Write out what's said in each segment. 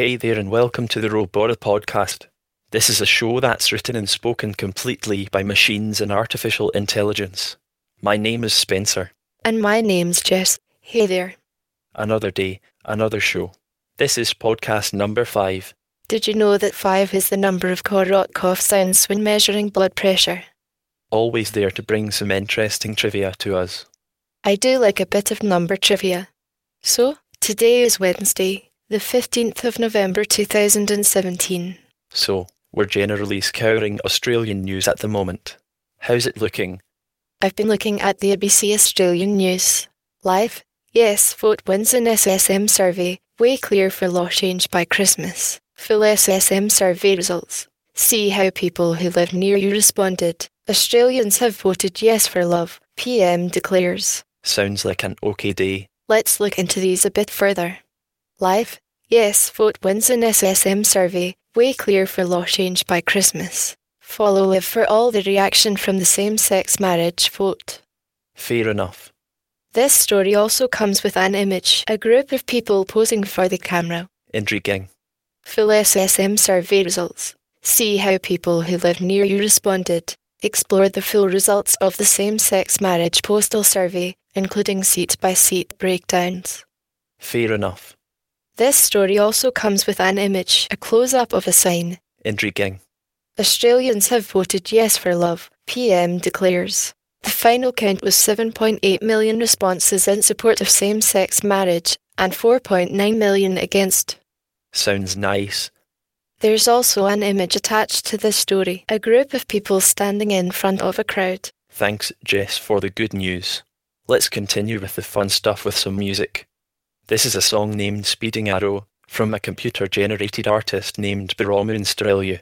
Hey there and welcome to the Robora podcast. This is a show that's written and spoken completely by machines and artificial intelligence. My name is Spencer. And my name's Jess. Hey there. Another day, another show. This is podcast number 5. Did you know that 5 is the number of Korotkoff sounds when measuring blood pressure? Always there to bring some interesting trivia to us. I do like a bit of number trivia. So, today is Wednesday, the 15th of November 2017. So, we're generally scouring Australian news at the moment. How's it looking? I've been looking at the ABC Australian news. Live? Yes, vote wins in SSM survey. Way clear for law change by Christmas. Full SSM survey results. See how people who live near you responded. Australians have voted yes for love, PM declares. Sounds like an okay day. Let's look into these a bit further. Live? Yes, vote wins in SSM survey. Way clear for law change by Christmas. Follow Live for all the reaction from the same-sex marriage vote. Fair enough. This story also comes with an image, a group of people posing for the camera. Intriguing. Full SSM survey results. See how people who live near you responded. Explore the full results of the same-sex marriage postal survey, including seat-by-seat breakdowns. Fair enough. This story also comes with an image, a close-up of a sign. Intriguing. Australians have voted yes for love, PM declares. The final count was 7.8 million responses in support of same-sex marriage, and 4.9 million against. Sounds nice. There's also an image attached to this story, a group of people standing in front of a crowd. Thanks, Jess, for the good news. Let's continue with the fun stuff with some music. This is a song named Speeding Arrow from a computer-generated artist named Buramun Strelju.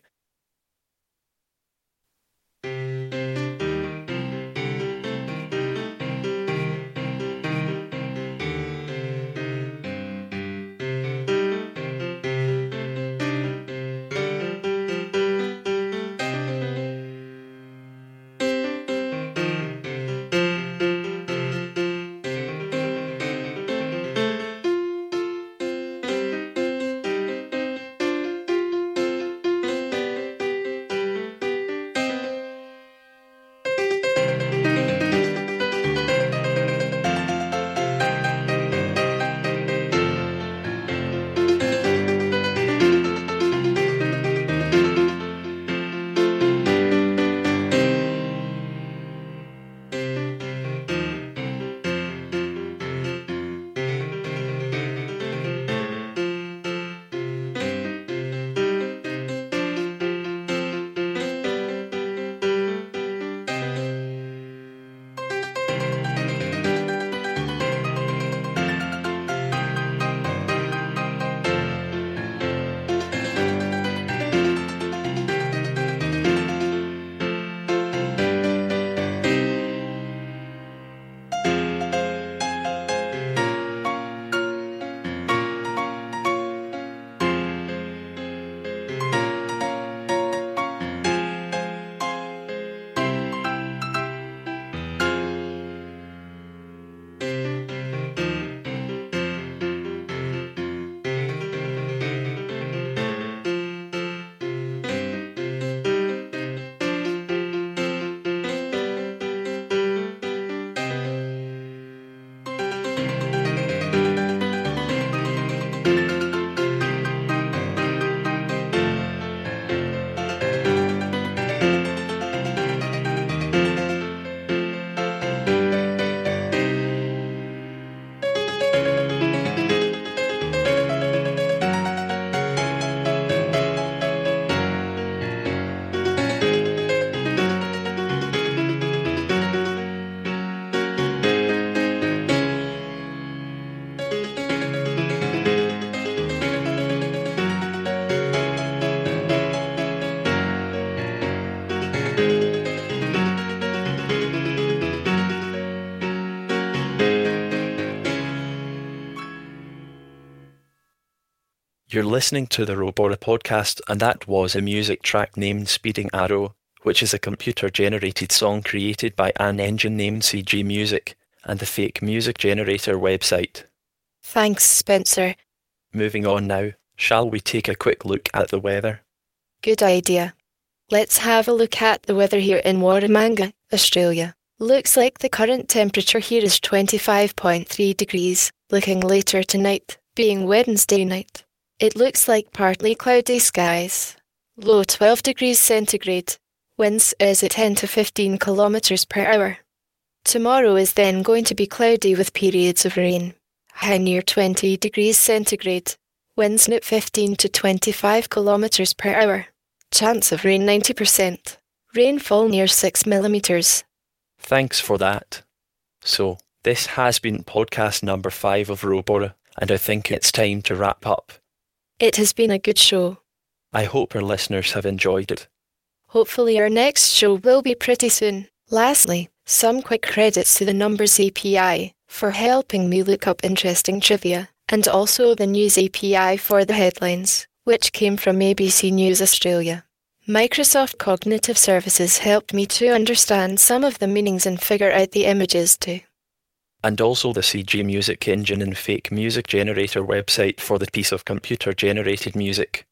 You're listening to the Robora podcast, and that was a music track named Speeding Arrow, which is a computer-generated song created by an engine named CG Music and the Fake Music Generator website. Thanks, Spencer. Moving on now, Shall we take a quick look at the weather? Good idea. Let's have a look at the weather here in Waramanga, Australia. Looks like the current temperature here is 25.3 degrees, looking later tonight, being Wednesday night. It looks like partly cloudy skies. Low 12 degrees centigrade. Winds is at 10 to 15 kilometers per hour. Tomorrow is then going to be cloudy with periods of rain. High near 20 degrees centigrade. Winds at 15 to 25 kilometers per hour. Chance of rain 90%. Rainfall near 6 millimeters. Thanks for that. So, this has been podcast number 5 of Robora, and I think it's time to wrap up. It has been a good show. I hope our listeners have enjoyed it. Hopefully our next show will be pretty soon. Lastly, some quick credits to the Numbers API for helping me look up interesting trivia, and also the News API for the headlines, which came from ABC News Australia. Microsoft Cognitive Services helped me to understand some of the meanings and figure out the images too. And also the CG Music engine and Fake Music Generator website for the piece of computer-generated music.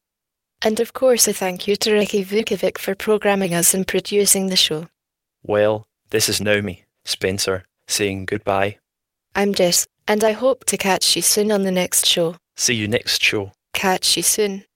And of course a thank you to Ricky Vukovic for programming us and producing the show. Well, this is Naomi, Spencer, saying goodbye. I'm Jess, and I hope to catch you soon on the next show. See you next show. Catch you soon.